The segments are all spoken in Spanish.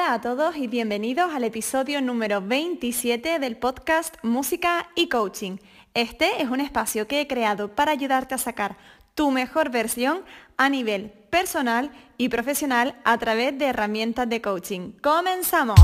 Hola a todos y bienvenidos al episodio número 27 del podcast Música y Coaching. Este es un espacio que he creado para ayudarte a sacar tu mejor versión a nivel personal y profesional a través de herramientas de coaching. ¡Comenzamos!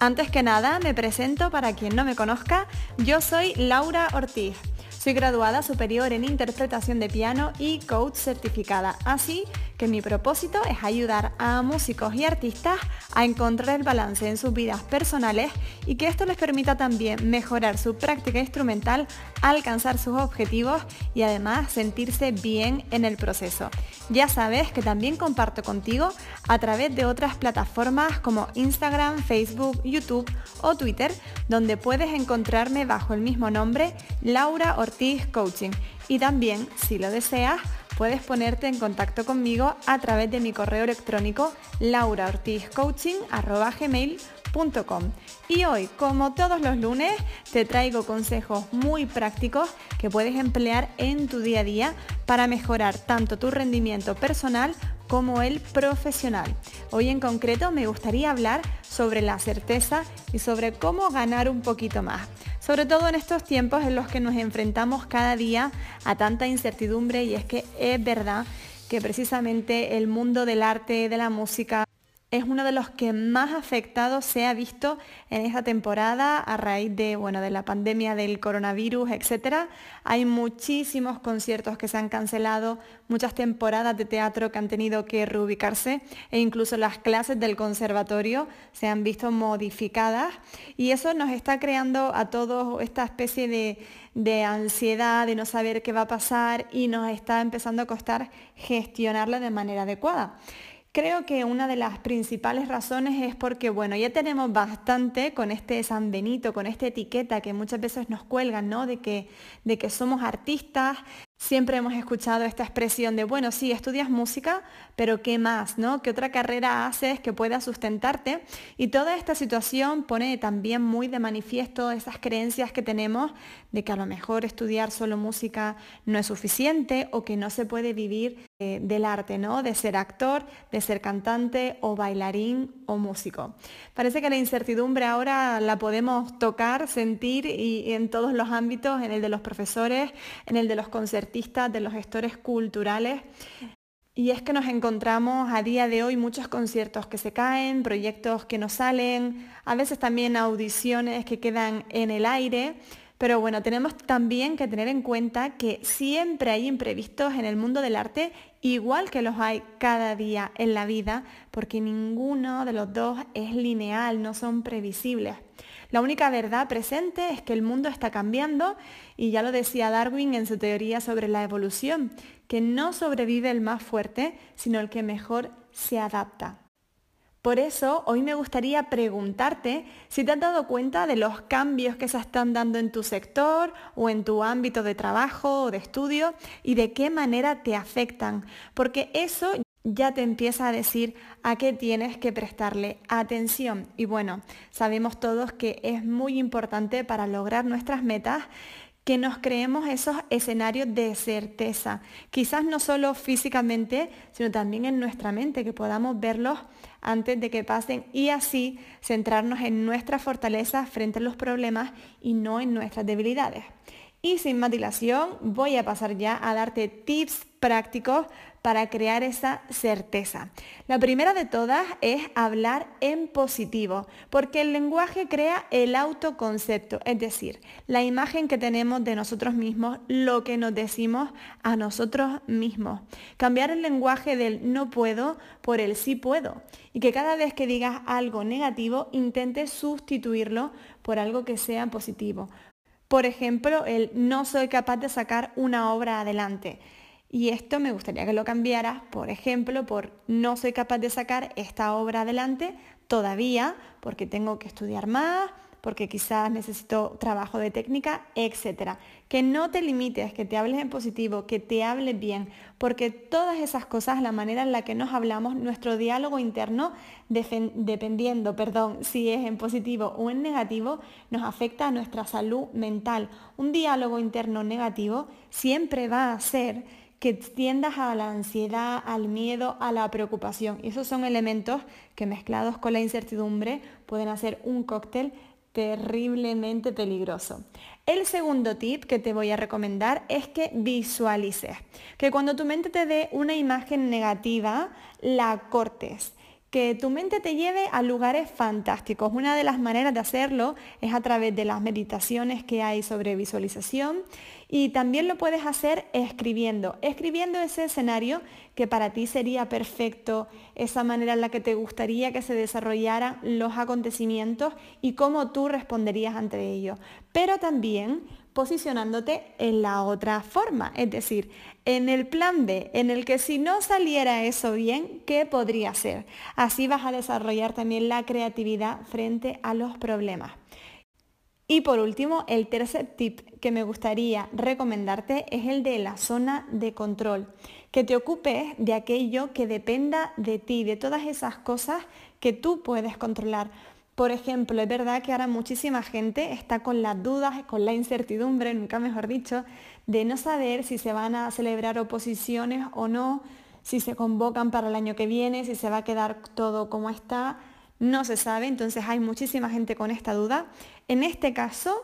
Antes que nada, me presento para quien no me conozca. Yo soy Laura Ortiz. Soy graduada superior en interpretación de piano y coach certificada, así que mi propósito es ayudar a músicos y artistas a encontrar el balance en sus vidas personales y que esto les permita también mejorar su práctica instrumental, alcanzar sus objetivos y además sentirse bien en el proceso. Ya sabes que también comparto contigo a través de otras plataformas como Instagram, Facebook, YouTube o Twitter, donde puedes encontrarme bajo el mismo nombre, Laura Ortiz Coaching, y también, si lo deseas, puedes ponerte en contacto conmigo a través de mi correo electrónico lauraortizcoaching@gmail.com. Y hoy, como todos los lunes, te traigo consejos muy prácticos que puedes emplear en tu día a día para mejorar tanto tu rendimiento personal como el profesional. Hoy en concreto me gustaría hablar sobre la certeza y sobre cómo ganar un poquito más, sobre todo en estos tiempos en los que nos enfrentamos cada día a tanta incertidumbre. Y es que es verdad que precisamente el mundo del arte, de la música, es uno de los que más afectados se ha visto en esta temporada a raíz de la pandemia del coronavirus, etc. Hay muchísimos conciertos que se han cancelado, muchas temporadas de teatro que han tenido que reubicarse e incluso las clases del conservatorio se han visto modificadas, y eso nos está creando a todos esta especie de ansiedad, de no saber qué va a pasar, y nos está empezando a costar gestionarla de manera adecuada. Creo que una de las principales razones es porque, ya tenemos bastante con este San Benito, con esta etiqueta que muchas veces nos cuelgan, ¿no? De que somos artistas. Siempre hemos escuchado esta expresión de, sí, estudias música, pero ¿qué más, no? ¿Qué otra carrera haces que pueda sustentarte? Y toda esta situación pone también muy de manifiesto esas creencias que tenemos de que a lo mejor estudiar solo música no es suficiente, o que no se puede vivir del arte, ¿no? De ser actor, de ser cantante o bailarín o músico. Parece que la incertidumbre ahora la podemos tocar, sentir, y en todos los ámbitos, en el de los profesores, en el de los concertistas, de los gestores culturales. Y es que nos encontramos a día de hoy muchos conciertos que se caen, proyectos que no salen, a veces también audiciones que quedan en el aire. Pero tenemos también que tener en cuenta que siempre hay imprevistos en el mundo del arte, igual que los hay cada día en la vida, porque ninguno de los dos es lineal, no son previsibles. La única verdad presente es que el mundo está cambiando, y ya lo decía Darwin en su teoría sobre la evolución, que no sobrevive el más fuerte, sino el que mejor se adapta. Por eso, hoy me gustaría preguntarte si te has dado cuenta de los cambios que se están dando en tu sector o en tu ámbito de trabajo o de estudio, y de qué manera te afectan, porque eso ya te empieza a decir a qué tienes que prestarle atención. Y sabemos todos que es muy importante para lograr nuestras metas que nos creemos esos escenarios de certeza, quizás no solo físicamente, sino también en nuestra mente, que podamos verlos antes de que pasen, y así centrarnos en nuestras fortalezas frente a los problemas y no en nuestras debilidades. Y sin más dilación, voy a pasar ya a darte tips prácticos para crear esa certeza. La primera de todas es hablar en positivo, porque el lenguaje crea el autoconcepto, es decir, la imagen que tenemos de nosotros mismos, lo que nos decimos a nosotros mismos. Cambiar el lenguaje del no puedo por el sí puedo, y que cada vez que digas algo negativo, intentes sustituirlo por algo que sea positivo. Por ejemplo, el no soy capaz de sacar una obra adelante. Y esto me gustaría que lo cambiaras, por ejemplo, por no soy capaz de sacar esta obra adelante todavía porque tengo que estudiar más, porque quizás necesito trabajo de técnica, etc. Que no te limites, que te hables en positivo, que te hables bien, porque todas esas cosas, la manera en la que nos hablamos, nuestro diálogo interno, dependiendo si es en positivo o en negativo, nos afecta a nuestra salud mental. Un diálogo interno negativo siempre va a ser que tiendas a la ansiedad, al miedo, a la preocupación. Y esos son elementos que, mezclados con la incertidumbre, pueden hacer un cóctel terriblemente peligroso. El segundo tip que te voy a recomendar es que visualices. Que cuando tu mente te dé una imagen negativa, la cortes. Que tu mente te lleve a lugares fantásticos. Una de las maneras de hacerlo es a través de las meditaciones que hay sobre visualización, y también lo puedes hacer escribiendo ese escenario que para ti sería perfecto, esa manera en la que te gustaría que se desarrollaran los acontecimientos y cómo tú responderías ante ellos. Pero también posicionándote en la otra forma, es decir, en el plan B, en el que si no saliera eso bien, ¿qué podría ser? Así vas a desarrollar también la creatividad frente a los problemas. Y por último, el tercer tip que me gustaría recomendarte es el de la zona de control. Que te ocupes de aquello que dependa de ti, de todas esas cosas que tú puedes controlar. Por ejemplo, es verdad que ahora muchísima gente está con las dudas, con la incertidumbre, nunca mejor dicho, de no saber si se van a celebrar oposiciones o no, si se convocan para el año que viene, si se va a quedar todo como está. No se sabe, entonces hay muchísima gente con esta duda. En este caso,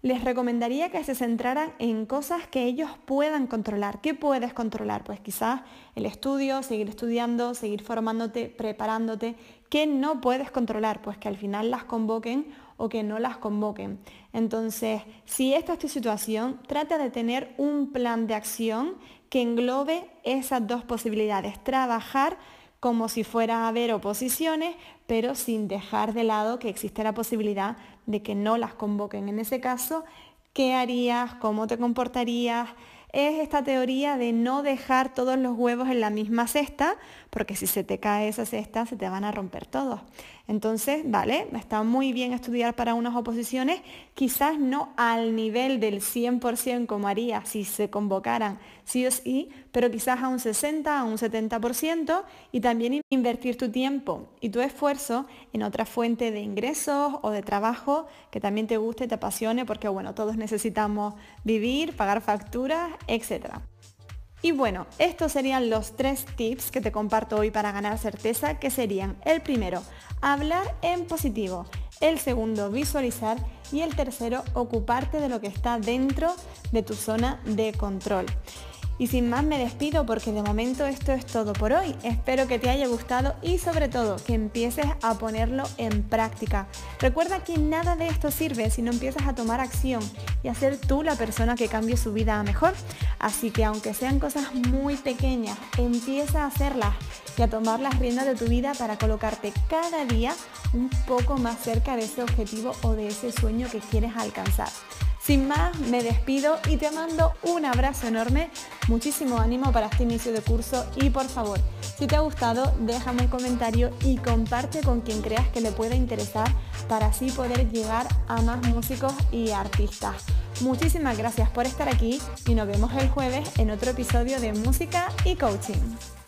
les recomendaría que se centraran en cosas que ellos puedan controlar. ¿Qué puedes controlar? Pues quizás el estudio, seguir estudiando, seguir formándote, preparándote. ¿Qué no puedes controlar? Pues que al final las convoquen o que no las convoquen. Entonces, si esta es tu situación, trata de tener un plan de acción que englobe esas dos posibilidades. Trabajar como si fuera a haber oposiciones, pero sin dejar de lado que existe la posibilidad de que no las convoquen. En ese caso, ¿qué harías? ¿Cómo te comportarías? Es esta teoría de no dejar todos los huevos en la misma cesta, porque si se te cae esa cesta, se te van a romper todos. Entonces, vale, está muy bien estudiar para unas oposiciones, quizás no al nivel del 100% como haría si se convocaran sí o sí, pero quizás a un 60, a un 70%, y también invertir tu tiempo y tu esfuerzo en otra fuente de ingresos o de trabajo que también te guste, te apasione, porque bueno, todos necesitamos vivir, pagar facturas, etc. Y bueno, estos serían los tres tips que te comparto hoy para ganar certeza, que serían el primero, hablar en positivo, el segundo, visualizar, y el tercero, ocuparte de lo que está dentro de tu zona de control. Y sin más me despido, porque de momento esto es todo por hoy. Espero que te haya gustado y sobre todo que empieces a ponerlo en práctica. Recuerda que nada de esto sirve si no empiezas a tomar acción y a ser tú la persona que cambie su vida a mejor. Así que aunque sean cosas muy pequeñas, empieza a hacerlas y a tomar las riendas de tu vida para colocarte cada día un poco más cerca de ese objetivo o de ese sueño que quieres alcanzar. Sin más, me despido y te mando un abrazo enorme, muchísimo ánimo para este inicio de curso y por favor, si te ha gustado, déjame un comentario y comparte con quien creas que le pueda interesar para así poder llegar a más músicos y artistas. Muchísimas gracias por estar aquí y nos vemos el jueves en otro episodio de Música y Coaching.